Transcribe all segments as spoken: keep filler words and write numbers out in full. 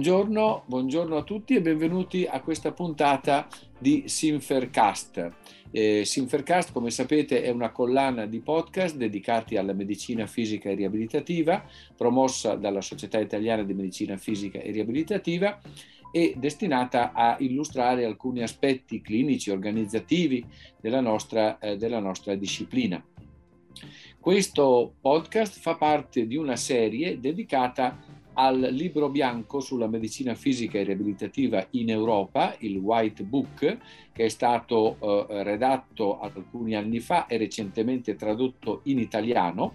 Buongiorno, buongiorno a tutti e benvenuti a questa puntata di Simfercast. Eh, Simfercast, come sapete, è una collana di podcast dedicati alla medicina fisica e riabilitativa, promossa dalla Società Italiana di Medicina Fisica e Riabilitativa e destinata a illustrare alcuni aspetti clinici, organizzativi della nostra, eh, della nostra disciplina. Questo podcast fa parte di una serie dedicata al libro bianco sulla medicina fisica e riabilitativa in Europa, il White Book, che è stato eh, redatto alcuni anni fa e recentemente tradotto in italiano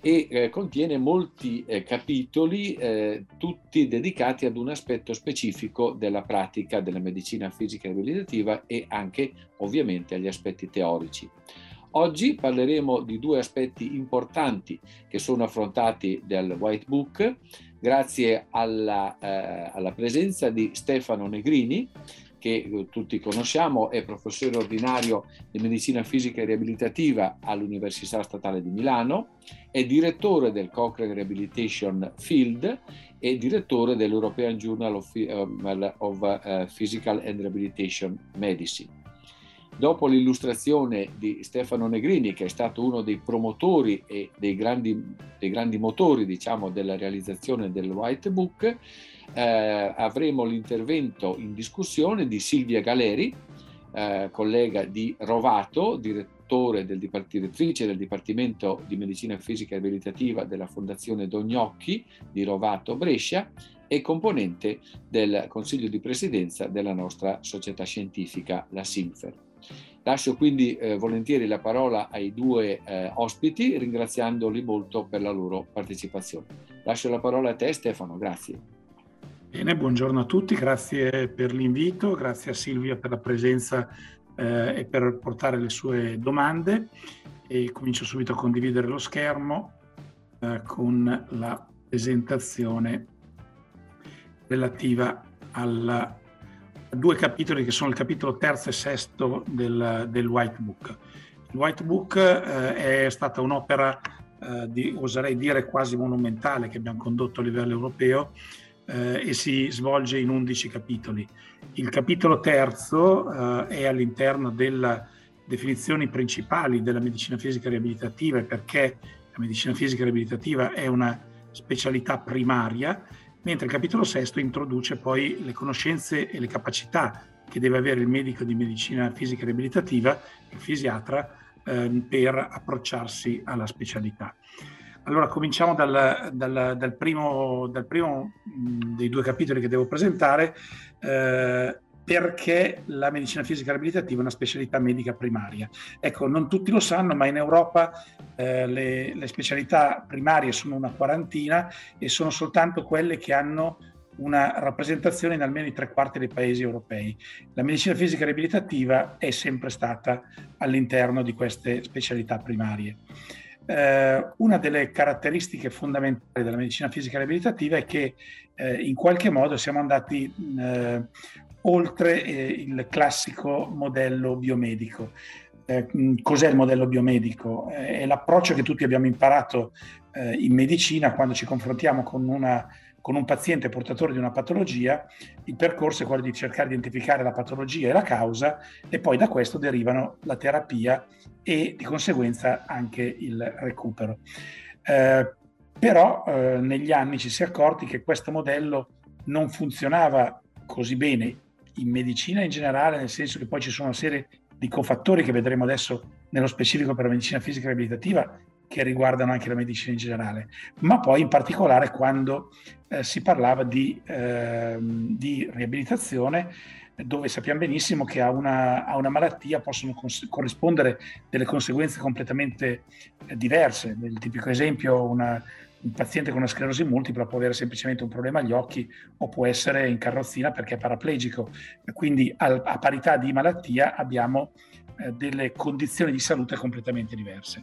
e eh, contiene molti eh, capitoli, eh, tutti dedicati ad un aspetto specifico della pratica della medicina fisica e riabilitativa e anche ovviamente agli aspetti teorici. Oggi parleremo di due aspetti importanti che sono affrontati dal White Book, grazie alla, eh, alla presenza di Stefano Negrini, che tutti conosciamo, è professore ordinario di medicina fisica e riabilitativa all'Università Statale di Milano, è direttore del Cochrane Rehabilitation Field e direttore dell'European Journal of, um, of uh, Physical and Rehabilitation Medicine. Dopo l'illustrazione di Stefano Negrini, che è stato uno dei promotori e dei grandi, dei grandi motori, diciamo, della realizzazione del White Book, eh, avremo l'intervento in discussione di Silvia Galeri, eh, collega di Rovato, direttore del, direttrice del Dipartimento di Medicina Fisica e Riabilitativa della Fondazione Don Gnocchi di Rovato, Brescia, e componente del Consiglio di Presidenza della nostra società scientifica, la Simfer. Lascio quindi eh, volentieri la parola ai due eh, ospiti, ringraziandoli molto per la loro partecipazione. Lascio la parola a te, Stefano, grazie. Bene, buongiorno a tutti, grazie per l'invito, grazie a Silvia per la presenza eh, e per portare le sue domande. E comincio subito a condividere lo schermo eh, con la presentazione relativa alla due capitoli che sono il capitolo terzo e sesto del, del White Book. Il White Book eh, è stata un'opera, eh, di, oserei dire, quasi monumentale che abbiamo condotto a livello europeo eh, e si svolge in undici capitoli. Il capitolo terzo eh, è all'interno delle definizioni principali della medicina fisica riabilitativa e perché la medicina fisica riabilitativa è una specialità primaria, mentre il capitolo sesto introduce poi le conoscenze e le capacità che deve avere il medico di medicina fisica e riabilitativa, il fisiatra, eh, per approcciarsi alla specialità. Allora cominciamo dal, dal, dal primo, dal primo mh, dei due capitoli che devo presentare, eh, perché la medicina fisica e riabilitativa è una specialità medica primaria. Ecco, non tutti lo sanno, ma in Europa eh, le, le specialità primarie sono una quarantina e sono soltanto quelle che hanno una rappresentazione in almeno i tre quarti dei paesi europei. La medicina fisica e riabilitativa è sempre stata all'interno di queste specialità primarie. Eh, una delle caratteristiche fondamentali della medicina fisica e riabilitativa è che eh, in qualche modo siamo andati eh, oltre eh, il classico modello biomedico. Eh, cos'è il modello biomedico? Eh, è l'approccio che tutti abbiamo imparato eh, in medicina quando ci confrontiamo con, una, con un paziente portatore di una patologia. Il percorso è quello di cercare di identificare la patologia e la causa e poi da questo derivano la terapia e di conseguenza anche il recupero. Eh, però eh, negli anni ci si è accorti che questo modello non funzionava così bene in medicina in generale, nel senso che poi ci sono una serie di cofattori che vedremo adesso nello specifico per la medicina fisica e riabilitativa che riguardano anche la medicina in generale, ma poi in particolare quando eh, si parlava di, eh, di riabilitazione, dove sappiamo benissimo che a una, a una malattia possono cons- corrispondere delle conseguenze completamente eh, diverse. Il tipico esempio, una un paziente con una sclerosi multipla può avere semplicemente un problema agli occhi o può essere in carrozzina perché è paraplegico. Quindi a parità di malattia abbiamo delle condizioni di salute completamente diverse.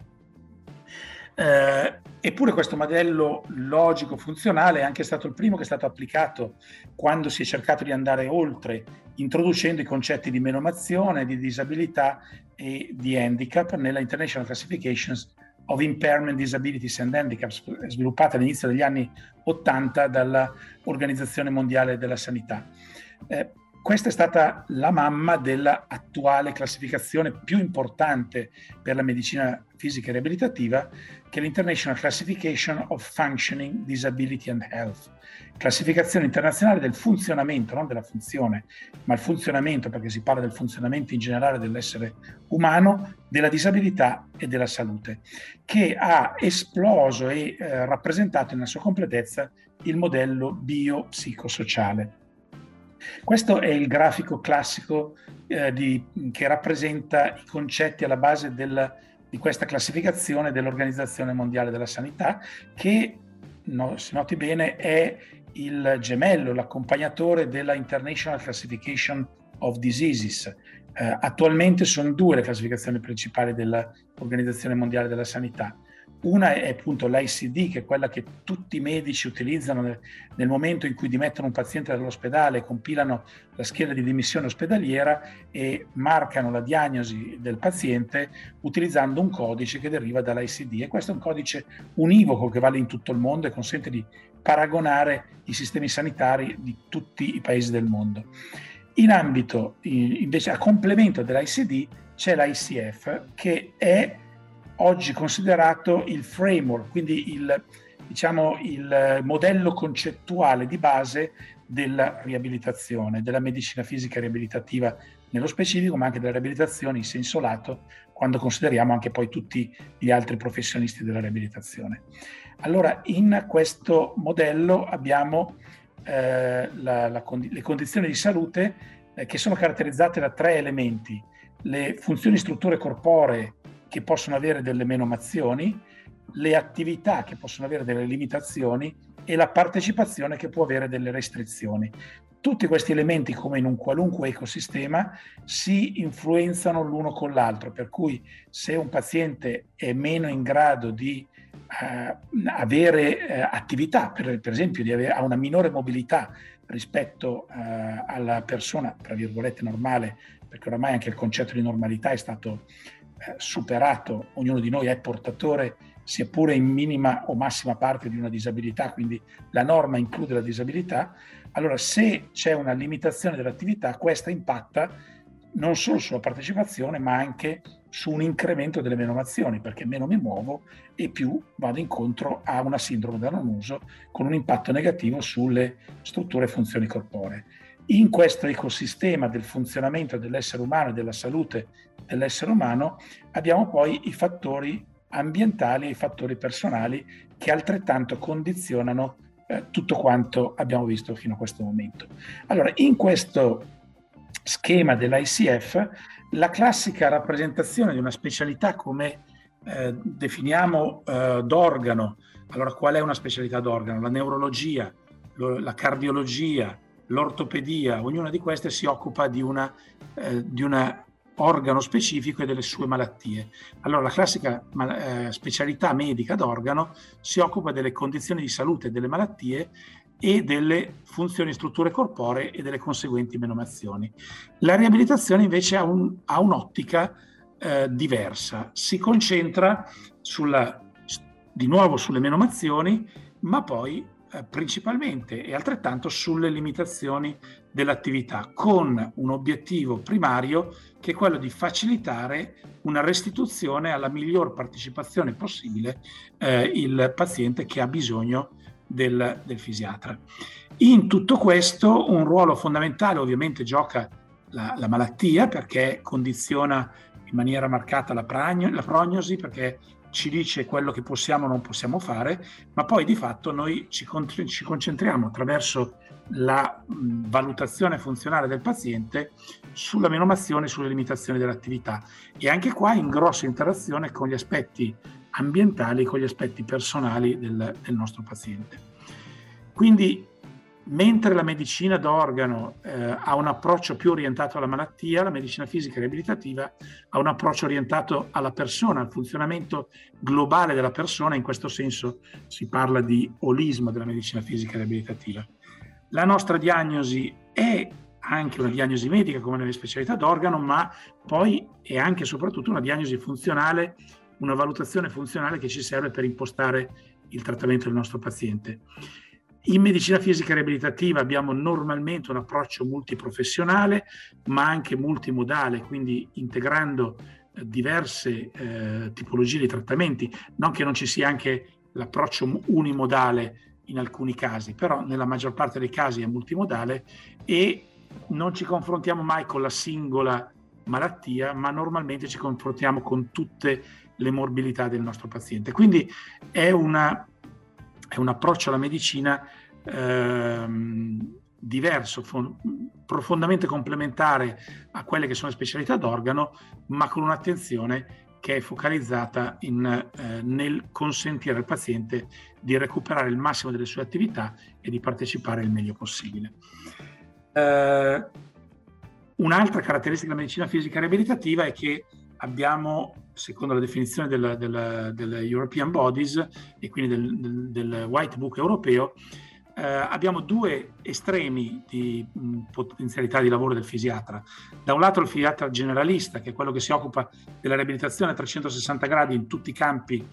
Eh, eppure questo modello logico funzionale è anche stato il primo che è stato applicato quando si è cercato di andare oltre, introducendo i concetti di menomazione, di disabilità e di handicap nella International Classifications of Impairment, Disabilities and Handicaps, sviluppata all'inizio degli anni Ottanta dall'Organizzazione Mondiale della Sanità. Eh, questa è stata la mamma dell'attuale classificazione più importante per la medicina fisica e riabilitativa, che è l'International Classification of Functioning, Disability and Health, classificazione internazionale del funzionamento, non della funzione, ma il funzionamento, perché si parla del funzionamento in generale dell'essere umano, della disabilità e della salute, che ha esploso e eh, rappresentato nella sua completezza il modello biopsicosociale. Questo è il grafico classico eh, di, che rappresenta i concetti alla base del, di questa classificazione dell'Organizzazione Mondiale della Sanità, che, no, se noti bene, è il gemello, l'accompagnatore della International Classification of Diseases. Eh, attualmente sono due le classificazioni principali dell'Organizzazione Mondiale della Sanità. Una è appunto l'I C D, che è quella che tutti i medici utilizzano nel, nel momento in cui dimettono un paziente dall'ospedale, compilano la scheda di dimissione ospedaliera e marcano la diagnosi del paziente utilizzando un codice che deriva dall'I C D. E questo è un codice univoco che vale in tutto il mondo e consente di paragonare i sistemi sanitari di tutti i paesi del mondo. In ambito, invece, a complemento dell'I C D c'è l'I C F, che è oggi considerato il framework, quindi il, diciamo, il modello concettuale di base della riabilitazione, della medicina fisica e riabilitativa nello specifico, ma anche della riabilitazione in senso lato, quando consideriamo anche poi tutti gli altri professionisti della riabilitazione. Allora, in questo modello abbiamo eh, la, la, le condizioni di salute eh, che sono caratterizzate da tre elementi: le funzioni e strutture corporee, che possono avere delle menomazioni, le attività che possono avere delle limitazioni e la partecipazione che può avere delle restrizioni. Tutti questi elementi, come in un qualunque ecosistema, si influenzano l'uno con l'altro, per cui se un paziente è meno in grado di eh, avere eh, attività, per, per esempio di avere, ha una minore mobilità rispetto eh, alla persona, tra virgolette, normale, perché oramai anche il concetto di normalità è stato superato, ognuno di noi è portatore, sia pure in minima o massima parte, di una disabilità, quindi la norma include la disabilità. Allora, se c'è una limitazione dell'attività, questa impatta non solo sulla partecipazione, ma anche su un incremento delle menomazioni, perché meno mi muovo e più vado incontro a una sindrome da non uso, con un impatto negativo sulle strutture e funzioni corporee. In questo ecosistema del funzionamento dell'essere umano e della salute dell'essere umano abbiamo poi i fattori ambientali e i fattori personali, che altrettanto condizionano eh, tutto quanto abbiamo visto fino a questo momento. Allora, in questo schema dell'I C F, la classica rappresentazione di una specialità come eh, definiamo eh, d'organo. Allora, qual è una specialità d'organo? La neurologia, lo, la cardiologia, l'ortopedia, ognuna di queste si occupa di un eh, di una organo specifico e delle sue malattie. Allora, la classica eh, specialità medica d'organo si occupa delle condizioni di salute, delle malattie e delle funzioni e strutture corporee e delle conseguenti menomazioni. La riabilitazione invece ha, un, ha un'ottica eh, diversa, si concentra sulla, di nuovo sulle menomazioni, ma poi principalmente e altrettanto sulle limitazioni dell'attività, con un obiettivo primario che è quello di facilitare una restituzione alla miglior partecipazione possibile eh, il paziente che ha bisogno del, del fisiatra. In tutto questo un ruolo fondamentale ovviamente gioca la, la malattia, perché condiziona in maniera marcata la, pragno, la prognosi, perché ci dice quello che possiamo o non possiamo fare, ma poi di fatto noi ci, con- ci concentriamo attraverso la mh, valutazione funzionale del paziente sulla menomazione e sulle limitazioni dell'attività, e anche qua in grossa interazione con gli aspetti ambientali, con gli aspetti personali del, del nostro paziente. Quindi, mentre la medicina d'organo eh, ha un approccio più orientato alla malattia, la medicina fisica e riabilitativa ha un approccio orientato alla persona, al funzionamento globale della persona. In questo senso si parla di olismo della medicina fisica e riabilitativa. La nostra diagnosi è anche una diagnosi medica, come nelle specialità d'organo, ma poi è anche e soprattutto una diagnosi funzionale una valutazione funzionale che ci serve per impostare il trattamento del nostro paziente. In medicina fisica e riabilitativa abbiamo normalmente un approccio multiprofessionale, ma anche multimodale, quindi integrando diverse eh, tipologie di trattamenti, non che non ci sia anche l'approccio unimodale in alcuni casi, però nella maggior parte dei casi è multimodale e non ci confrontiamo mai con la singola malattia, ma normalmente ci confrontiamo con tutte le morbilità del nostro paziente. Quindi è, una, è un approccio alla medicina ehm, diverso, profondamente complementare a quelle che sono le specialità d'organo, ma con un'attenzione che è focalizzata in, eh, nel consentire al paziente di recuperare il massimo delle sue attività e di partecipare il meglio possibile. Eh, un'altra caratteristica della medicina fisica riabilitativa è che abbiamo, secondo la definizione della, della, della European Bodies e quindi del, del, del White Book europeo, Eh, abbiamo due estremi di mh, potenzialità di lavoro del fisiatra. Da un lato il fisiatra generalista, che è quello che si occupa della riabilitazione a trecentosessanta gradi in tutti i campi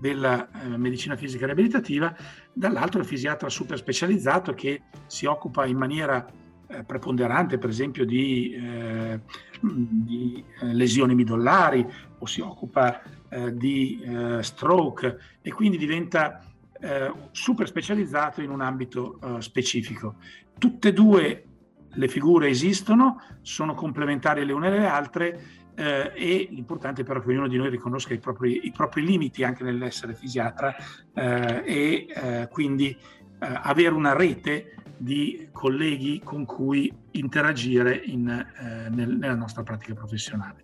della eh, medicina fisica riabilitativa, dall'altro il fisiatra super specializzato che si occupa in maniera eh, preponderante, per esempio, di, eh, di lesioni midollari, o si occupa eh, di eh, stroke, e quindi diventa Eh, super specializzato in un ambito eh, specifico. Tutte e due le figure esistono, sono complementari le une alle altre eh, e l'importante è però che ognuno di noi riconosca i propri, i propri limiti anche nell'essere fisiatra eh, e eh, quindi eh, avere una rete di colleghi con cui interagire in, eh, nel, nella nostra pratica professionale.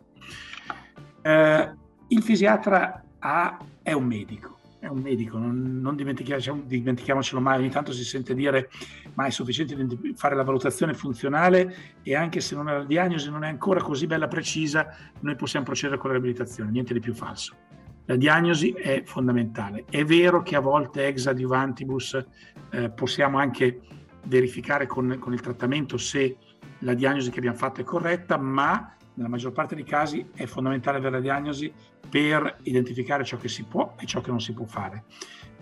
Eh, il fisiatra ha, è un medico. È un medico, non, non dimentichiamocelo mai. Ogni tanto si sente dire ma è sufficiente fare la valutazione funzionale e anche se non la diagnosi non è ancora così bella precisa noi possiamo procedere con la riabilitazione. Niente di più falso. La diagnosi è fondamentale. È vero che a volte ex adiuvantibus eh, possiamo anche verificare con, con il trattamento se la diagnosi che abbiamo fatto è corretta, ma nella maggior parte dei casi è fondamentale avere la diagnosi per identificare ciò che si può e ciò che non si può fare.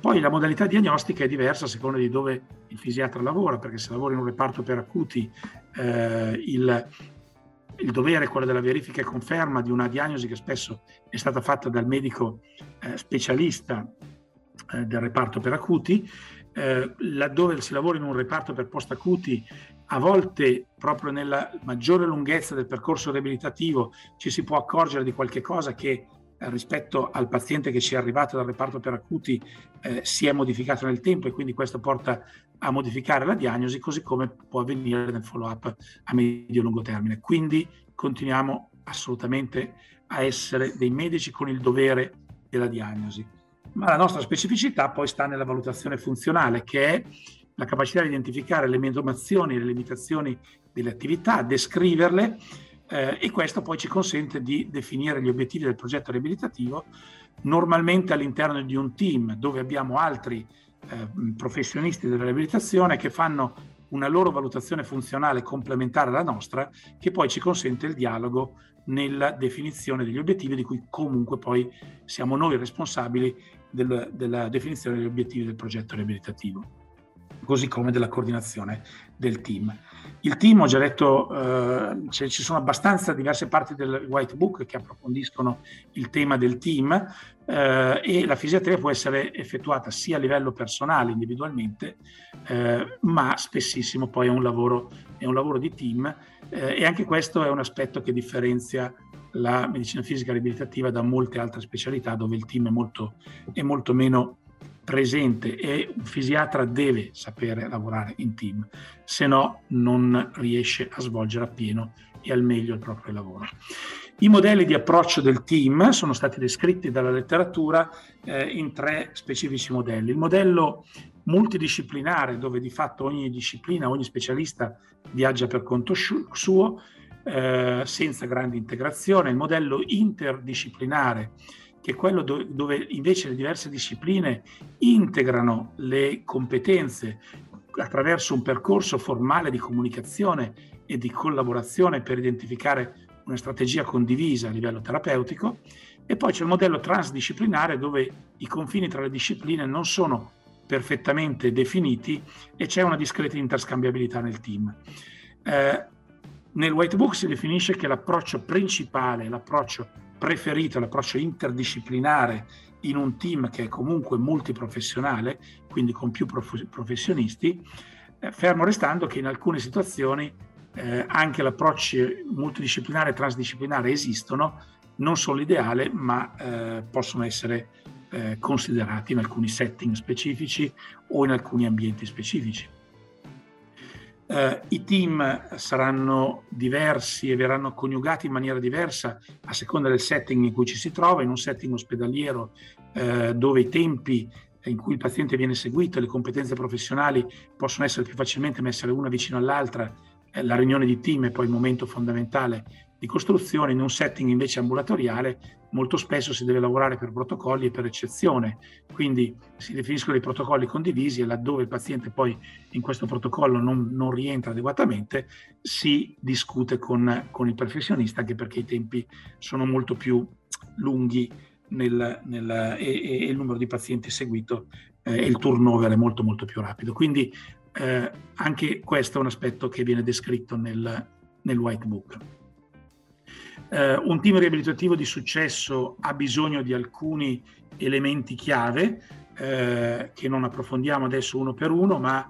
Poi la modalità diagnostica è diversa a seconda di dove il fisiatra lavora, perché se lavora in un reparto per acuti eh, il, il dovere è quello della verifica e conferma di una diagnosi che spesso è stata fatta dal medico eh, specialista eh, del reparto per acuti. Eh, laddove si lavora in un reparto per post-acuti, a volte proprio nella maggiore lunghezza del percorso riabilitativo ci si può accorgere di qualche cosa che eh, rispetto al paziente che ci è arrivato dal reparto per acuti eh, si è modificato nel tempo e quindi questo porta a modificare la diagnosi, così come può avvenire nel follow-up a medio e lungo termine. Quindi continuiamo assolutamente a essere dei medici con il dovere della diagnosi. Ma la nostra specificità poi sta nella valutazione funzionale, che è la capacità di identificare le menomazioni e le limitazioni delle attività, descriverle eh, e questo poi ci consente di definire gli obiettivi del progetto riabilitativo, normalmente all'interno di un team dove abbiamo altri eh, professionisti della riabilitazione che fanno una loro valutazione funzionale complementare alla nostra, che poi ci consente il dialogo nella definizione degli obiettivi, di cui comunque poi siamo noi responsabili del, della definizione degli obiettivi del progetto riabilitativo, così come della coordinazione del team. Il team, ho già detto, eh, c- ci sono abbastanza diverse parti del White Book che approfondiscono il tema del team eh, e la fisiatria può essere effettuata sia a livello personale, individualmente, eh, ma spessissimo poi è un lavoro, è un lavoro di team eh, e anche questo è un aspetto che differenzia la medicina fisica riabilitativa da molte altre specialità dove il team è molto, è molto meno presente e un fisiatra deve sapere lavorare in team, se no non riesce a svolgere appieno e al meglio il proprio lavoro. I modelli di approccio del team sono stati descritti dalla letteratura eh, in tre specifici modelli. Il modello multidisciplinare, dove di fatto ogni disciplina, ogni specialista viaggia per conto suo, eh, senza grande integrazione. Il modello interdisciplinare, che è quello do- dove invece le diverse discipline integrano le competenze attraverso un percorso formale di comunicazione e di collaborazione per identificare una strategia condivisa a livello terapeutico. E poi c'è il modello transdisciplinare, dove i confini tra le discipline non sono perfettamente definiti e c'è una discreta interscambiabilità nel team. Eh, nel White Book si definisce che l'approccio principale, l'approccio preferito, l'approccio interdisciplinare in un team che è comunque multiprofessionale, quindi con più prof- professionisti, eh, fermo restando che in alcune situazioni eh, anche l'approccio multidisciplinare e transdisciplinare esistono, non sono l'ideale, ma eh, possono essere eh, considerati in alcuni setting specifici o in alcuni ambienti specifici. Eh, I team saranno diversi e verranno coniugati in maniera diversa a seconda del setting in cui ci si trova. In un setting ospedaliero eh, dove i tempi in cui il paziente viene seguito e le competenze professionali possono essere più facilmente messe l'una vicino all'altra, eh, la riunione di team è poi il momento fondamentale di costruzione. In un setting invece ambulatoriale molto spesso si deve lavorare per protocolli e per eccezione, quindi si definiscono dei protocolli condivisi e laddove il paziente poi in questo protocollo non, non rientra adeguatamente si discute con, con il professionista, anche perché i tempi sono molto più lunghi nel, nel, e, e il numero di pazienti seguito eh, e il turnover è molto molto più rapido. Quindi eh, anche questo è un aspetto che viene descritto nel, nel White Book. Uh, un team riabilitativo di successo ha bisogno di alcuni elementi chiave uh, che non approfondiamo adesso uno per uno, ma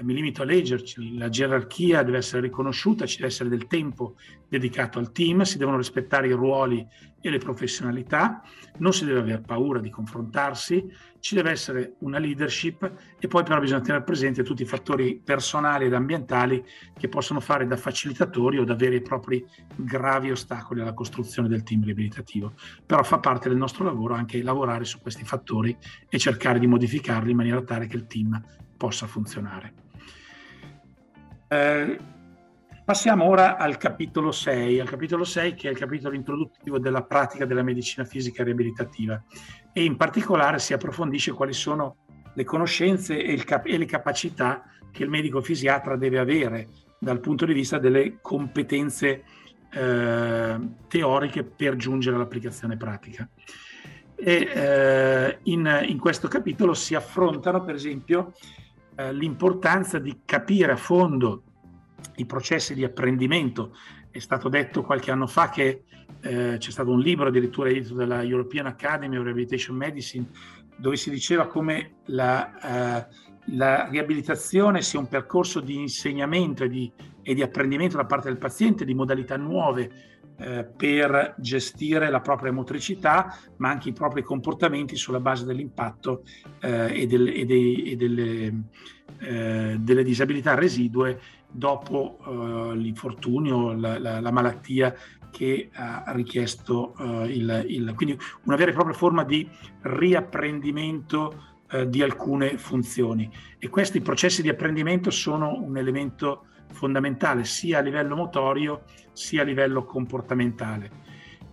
uh, mi limito a leggerci. La gerarchia deve essere riconosciuta, ci deve essere del tempo dedicato al team, si devono rispettare i ruoli e le professionalità, non si deve aver paura di confrontarsi, ci deve essere una leadership e poi però bisogna tenere presente tutti i fattori personali ed ambientali che possono fare da facilitatori o da veri e propri gravi ostacoli alla costruzione del team riabilitativo. Però fa parte del nostro lavoro anche lavorare su questi fattori e cercare di modificarli in maniera tale che il team possa funzionare. Eh, Passiamo ora al capitolo sei, al capitolo sei che è il capitolo introduttivo della pratica della medicina fisica e riabilitativa, e in particolare si approfondisce quali sono le conoscenze e, il cap- e le capacità che il medico fisiatra deve avere dal punto di vista delle competenze eh, teoriche per giungere all'applicazione pratica. E, eh, in, in questo capitolo si affrontano per esempio eh, l'importanza di capire a fondo i processi di apprendimento. È stato detto qualche anno fa che eh, c'è stato un libro addirittura edito dalla European Academy of Rehabilitation Medicine dove si diceva come la, eh, la riabilitazione sia un percorso di insegnamento e di, e di apprendimento da parte del paziente di modalità nuove eh, per gestire la propria motricità ma anche i propri comportamenti sulla base dell'impatto eh, e, del, e, dei, e delle, eh, delle disabilità residue dopo uh, l'infortunio, la, la, la malattia che ha richiesto uh, il, il... Quindi una vera e propria forma di riapprendimento uh, di alcune funzioni. E questi processi di apprendimento sono un elemento fondamentale sia a livello motorio sia a livello comportamentale.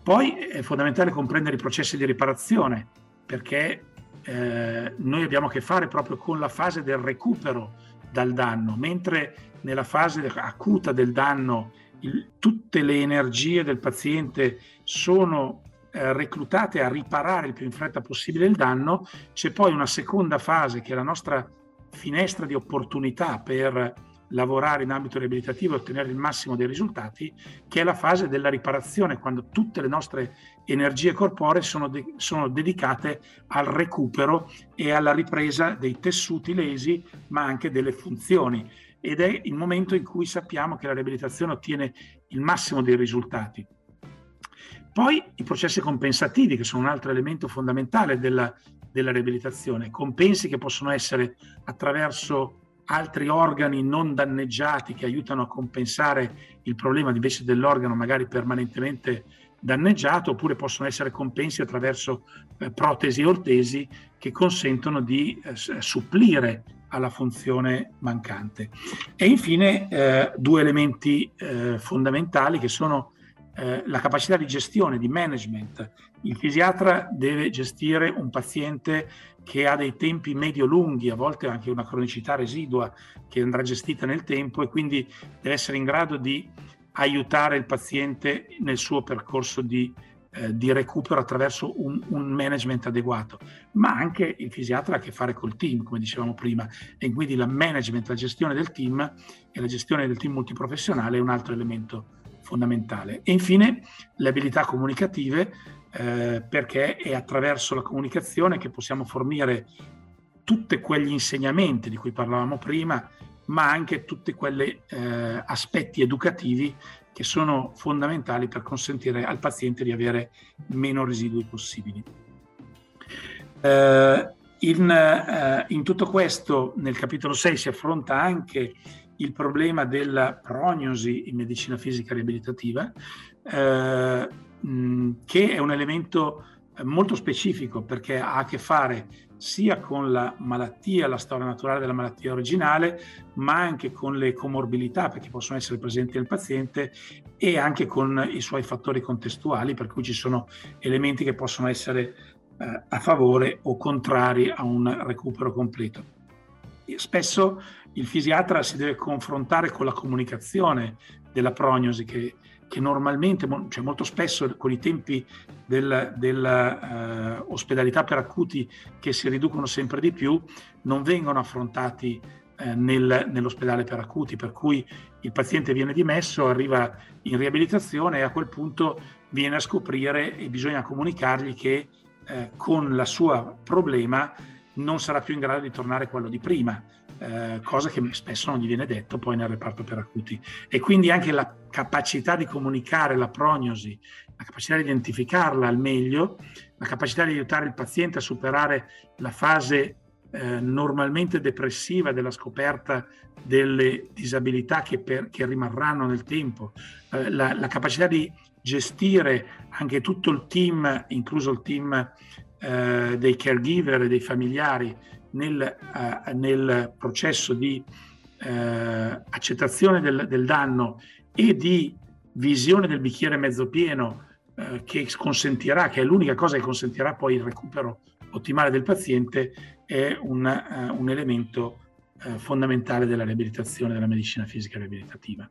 Poi è fondamentale comprendere i processi di riparazione, perché eh, noi abbiamo a che fare proprio con la fase del recupero dal danno, mentre nella fase acuta del danno il, tutte le energie del paziente sono eh, reclutate a riparare il più in fretta possibile il danno. C'è poi una seconda fase che è la nostra finestra di opportunità per lavorare in ambito riabilitativo e ottenere il massimo dei risultati, che è la fase della riparazione, quando tutte le nostre energie corporee sono, de- sono dedicate al recupero e alla ripresa dei tessuti lesi ma anche delle funzioni, ed è il momento in cui sappiamo che la riabilitazione ottiene il massimo dei risultati. Poi i processi compensativi, che sono un altro elemento fondamentale della, della riabilitazione, compensi che possono essere attraverso altri organi non danneggiati che aiutano a compensare il problema invece dell'organo magari permanentemente danneggiato, oppure possono essere compensi attraverso eh, protesi e ortesi che consentono di eh, supplire alla funzione mancante. E infine eh, due elementi eh, fondamentali che sono eh, la capacità di gestione, di management. Il fisiatra deve gestire un paziente che ha dei tempi medio-lunghi, a volte anche una cronicità residua che andrà gestita nel tempo, e quindi deve essere in grado di aiutare il paziente nel suo percorso di eh, di recupero attraverso un, un management adeguato, ma anche il fisiatra ha a che fare col team, come dicevamo prima, e quindi la management, la gestione del team e la gestione del team multiprofessionale è un altro elemento fondamentale. E infine le abilità comunicative, eh, perché è attraverso la comunicazione che possiamo fornire tutti quegli insegnamenti di cui parlavamo prima, ma anche tutti quegli eh, aspetti educativi che sono fondamentali per consentire al paziente di avere meno residui possibili. Eh, in, eh, in tutto questo, nel capitolo sei si affronta anche il problema della prognosi in medicina fisica riabilitativa, eh, mh, che è un elemento molto specifico perché ha a che fare sia con la malattia, la storia naturale della malattia originale, ma anche con le comorbilità perché possono essere presenti nel paziente e anche con i suoi fattori contestuali, per cui ci sono elementi che possono essere eh, a favore o contrari a un recupero completo. Spesso il fisiatra si deve confrontare con la comunicazione della prognosi che, che normalmente, cioè molto spesso con i tempi della del, uh, ospedalità per acuti che si riducono sempre di più, non vengono affrontati uh, nel, nell'ospedale per acuti, per cui il paziente viene dimesso, arriva in riabilitazione e a quel punto viene a scoprire e bisogna comunicargli che uh, con la sua problema non sarà più in grado di tornare a quello di prima, eh, cosa che spesso non gli viene detto poi nel reparto per acuti. E quindi anche la capacità di comunicare la prognosi, la capacità di identificarla al meglio, la capacità di aiutare il paziente a superare la fase eh, normalmente depressiva della scoperta delle disabilità che, per, che rimarranno nel tempo, eh, la, la capacità di gestire anche tutto il team, incluso il team Eh, dei caregiver e dei familiari nel, eh, nel processo di eh, accettazione del, del danno e di visione del bicchiere mezzo pieno eh, che consentirà, che è l'unica cosa che consentirà poi il recupero ottimale del paziente, è un, eh, un elemento eh, fondamentale della riabilitazione, della medicina fisica riabilitativa.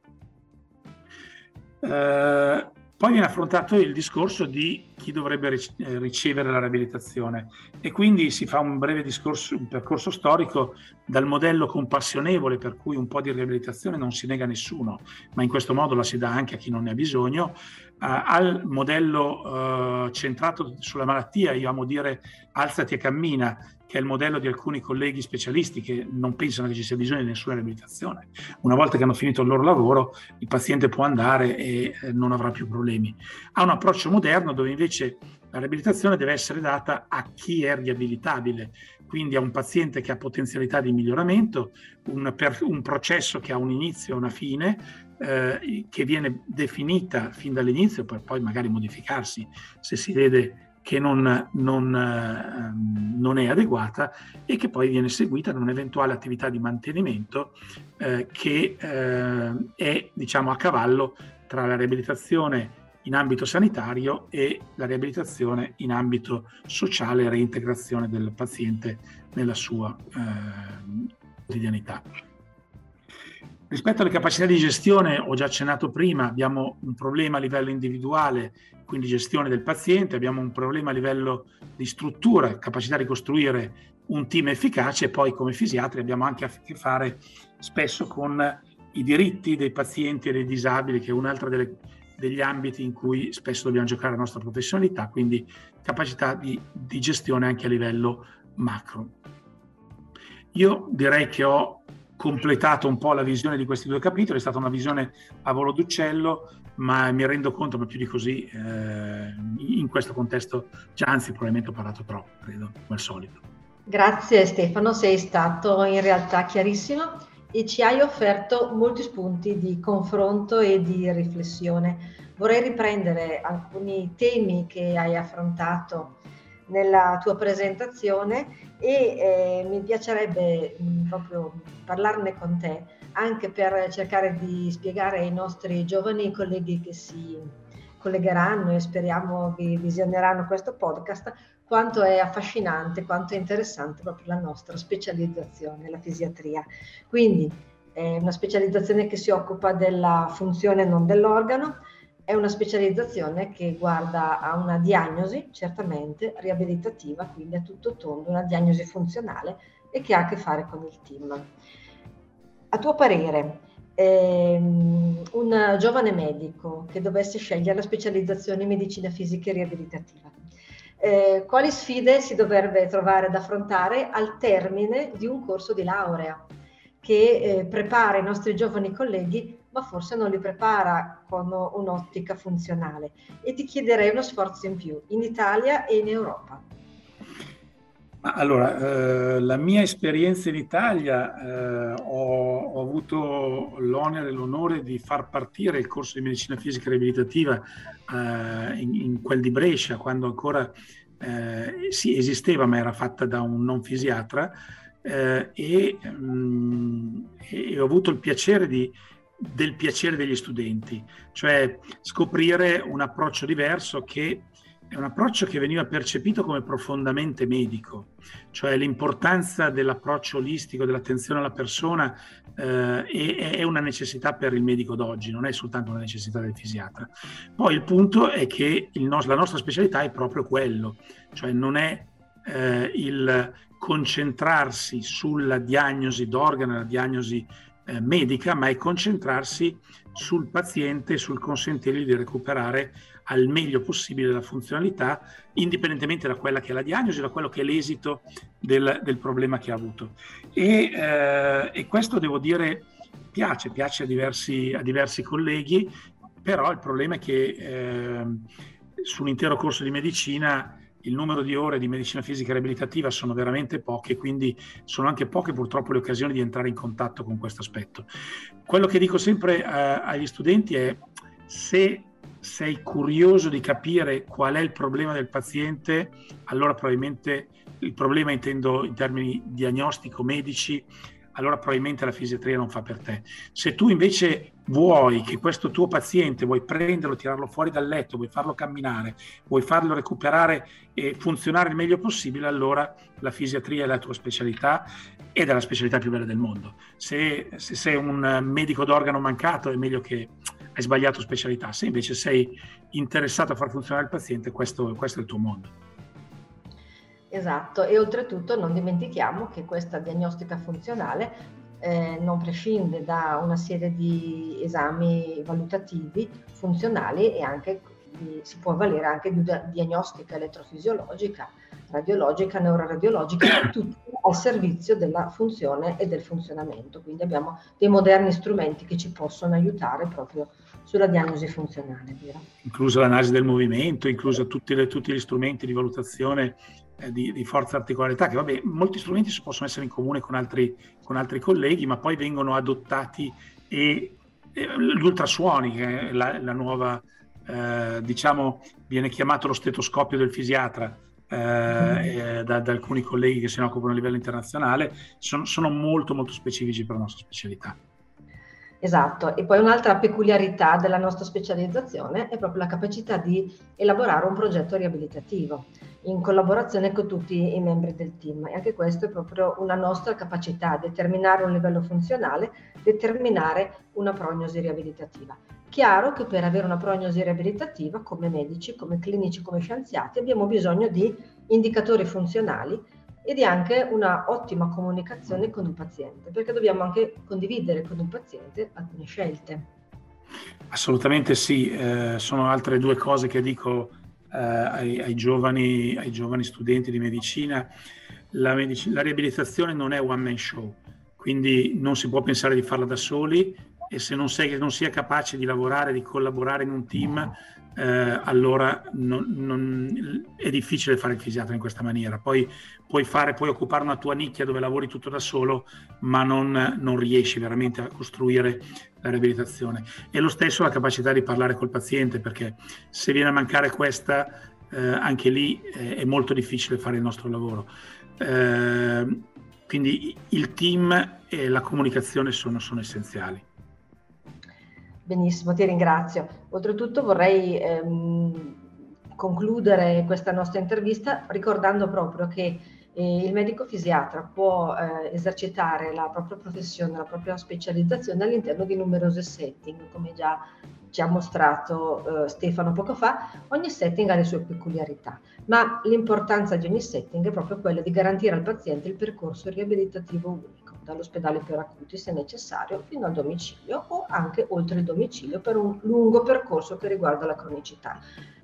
Eh, Poi viene affrontato il discorso di chi dovrebbe ricevere la riabilitazione e quindi si fa un breve discorso, un percorso storico dal modello compassionevole per cui un po' di riabilitazione non si nega a nessuno, ma in questo modo la si dà anche a chi non ne ha bisogno, al modello eh, centrato sulla malattia, io amo dire alzati e cammina, che è il modello di alcuni colleghi specialisti che non pensano che ci sia bisogno di nessuna riabilitazione. Una volta che hanno finito il loro lavoro, il paziente può andare e non avrà più problemi. Ha un approccio moderno dove invece la riabilitazione deve essere data a chi è riabilitabile, quindi a un paziente che ha potenzialità di miglioramento, un, per, un processo che ha un inizio e una fine, eh, che viene definita fin dall'inizio per poi magari modificarsi se si vede che non, non, non è adeguata e che poi viene seguita da un'eventuale attività di mantenimento eh, che eh, è, diciamo, a cavallo tra la riabilitazione in ambito sanitario e la riabilitazione in ambito sociale e reintegrazione del paziente nella sua eh, quotidianità. Rispetto alle capacità di gestione, ho già accennato prima, abbiamo un problema a livello individuale, quindi gestione del paziente, abbiamo un problema a livello di struttura, capacità di costruire un team efficace e poi come fisiatri abbiamo anche a che fare spesso con i diritti dei pazienti e dei disabili, che è un altro delle, degli ambiti in cui spesso dobbiamo giocare la nostra professionalità, quindi capacità di, di gestione anche a livello macro. Io direi che ho completato un po' la visione di questi due capitoli, è stata una visione a volo d'uccello, ma mi rendo conto, ma più di così, eh, in questo contesto, già anzi probabilmente ho parlato troppo, credo, come al solito. Grazie Stefano, sei stato in realtà chiarissimo e ci hai offerto molti spunti di confronto e di riflessione. Vorrei riprendere alcuni temi che hai affrontato nella tua presentazione e eh, mi piacerebbe mh, proprio parlarne con te anche per cercare di spiegare ai nostri giovani colleghi che si collegheranno e speriamo che visioneranno questo podcast quanto è affascinante, quanto è interessante proprio la nostra specializzazione, la fisiatria. Quindi è una specializzazione che si occupa della funzione, non dell'organo, È una specializzazione che guarda a una diagnosi certamente riabilitativa, quindi a tutto tondo, una diagnosi funzionale e che ha a che fare con il team. A tuo parere, ehm, un giovane medico che dovesse scegliere la specializzazione in medicina fisica e riabilitativa, eh, quali sfide si dovrebbe trovare ad affrontare al termine di un corso di laurea che eh, prepara i nostri giovani colleghi, ma forse non li prepara con un'ottica funzionale? E ti chiederei uno sforzo in più in Italia e in Europa. Allora, eh, la mia esperienza in Italia, eh, ho, ho avuto l'onere e l'onore di far partire il corso di medicina fisica e riabilitativa eh, in, in quel di Brescia, quando ancora eh, sì, esisteva, ma era fatta da un non fisiatra, eh, e, mh, e ho avuto il piacere di del piacere degli studenti, cioè scoprire un approccio diverso, che è un approccio che veniva percepito come profondamente medico, cioè l'importanza dell'approccio olistico, dell'attenzione alla persona eh, è, è una necessità per il medico d'oggi, non è soltanto una necessità del fisiatra. Poi il punto è che il no- la nostra specialità è proprio quello, cioè non è eh, il concentrarsi sulla diagnosi d'organo, la diagnosi medica, ma è concentrarsi sul paziente e sul consentirgli di recuperare al meglio possibile la funzionalità, indipendentemente da quella che è la diagnosi, da quello che è l'esito del, del problema che ha avuto. E, eh, e questo, devo dire, piace, piace a diversi, a diversi colleghi, però il problema è che eh, su un intero corso di medicina il numero di ore di medicina fisica e riabilitativa sono veramente poche, quindi sono anche poche purtroppo le occasioni di entrare in contatto con questo aspetto. Quello che dico sempre eh, agli studenti è: se sei curioso di capire qual è il problema del paziente, allora probabilmente, il problema intendo in termini diagnostico-medici, allora probabilmente la fisiatria non fa per te. Se tu invece vuoi che questo tuo paziente, vuoi prenderlo, tirarlo fuori dal letto, vuoi farlo camminare, vuoi farlo recuperare e funzionare il meglio possibile, allora la fisiatria è la tua specialità ed è la specialità più bella del mondo. Se, se sei un medico d'organo mancato, è meglio che hai sbagliato specialità. Se invece sei interessato a far funzionare il paziente, questo, questo è il tuo mondo. Esatto, e oltretutto non dimentichiamo che questa diagnostica funzionale eh, non prescinde da una serie di esami valutativi funzionali e anche di, si può valere anche di diagnostica elettrofisiologica, radiologica, neuroradiologica, tutti al servizio della funzione e del funzionamento. Quindi abbiamo dei moderni strumenti che ci possono aiutare proprio sulla diagnosi funzionale. Vero? Inclusa l'analisi del movimento, inclusa tutti, le, tutti gli strumenti di valutazione Di, di forza articolarità, che vabbè, molti strumenti si possono essere in comune con altri, con altri colleghi, ma poi vengono adottati e, e l'ultrasuoni, che è la, la nuova, eh, diciamo, viene chiamato lo stetoscopio del fisiatra eh, eh, da, da alcuni colleghi che se ne occupano a livello internazionale, sono, sono molto molto specifici per la nostra specialità. Esatto, e poi un'altra peculiarità della nostra specializzazione è proprio la capacità di elaborare un progetto riabilitativo in collaborazione con tutti i membri del team, e anche questo è proprio una nostra capacità: determinare un livello funzionale, determinare una prognosi riabilitativa. Chiaro che per avere una prognosi riabilitativa, come medici, come clinici, come scienziati, abbiamo bisogno di indicatori funzionali ed è anche una ottima comunicazione con il paziente, perché dobbiamo anche condividere con il paziente alcune scelte. Assolutamente sì, eh, sono altre due cose che dico eh, ai, ai, giovani, ai giovani studenti di medicina. La, medic- la riabilitazione non è one man show, quindi non si può pensare di farla da soli, e se non sei, non sia capace di lavorare, di collaborare in un team, Eh, allora non, non, è difficile fare il fisiatra in questa maniera. Poi puoi fare, puoi occupare una tua nicchia dove lavori tutto da solo, ma non, non riesci veramente a costruire la riabilitazione. E lo stesso la capacità di parlare col paziente, perché se viene a mancare questa, eh, anche lì eh, è molto difficile fare il nostro lavoro. Eh, quindi il team e la comunicazione sono, sono essenziali. Benissimo, ti ringrazio. Oltretutto vorrei ehm, concludere questa nostra intervista ricordando proprio che eh, il medico fisiatra può eh, esercitare la propria professione, la propria specializzazione all'interno di numerosi setting, come già ci ha mostrato eh, Stefano poco fa, ogni setting ha le sue peculiarità, ma l'importanza di ogni setting è proprio quella di garantire al paziente il percorso riabilitativo unico, dall'ospedale per acuti se necessario fino al domicilio o anche oltre il domicilio per un lungo percorso che riguarda la cronicità.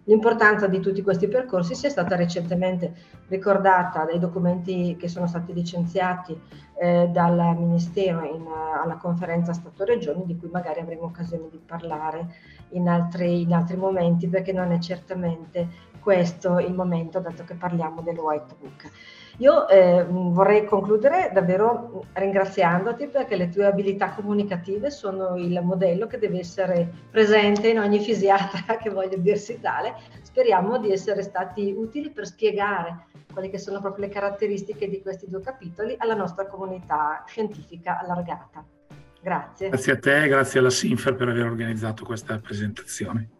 L'importanza di tutti questi percorsi sia stata recentemente ricordata dai documenti che sono stati licenziati eh, dal Ministero in, alla conferenza Stato-Regioni, di cui magari avremo occasione di parlare in altri, in altri momenti, perché non è certamente questo il momento, dato che parliamo del White Book. Io eh, vorrei concludere davvero ringraziandoti, perché le tue abilità comunicative sono il modello che deve essere presente in ogni fisiatra che voglia dirsi tale. Speriamo di essere stati utili per spiegare quali che sono proprio le caratteristiche di questi due capitoli alla nostra comunità scientifica allargata. Grazie. Grazie a te, grazie alla Simfer per aver organizzato questa presentazione.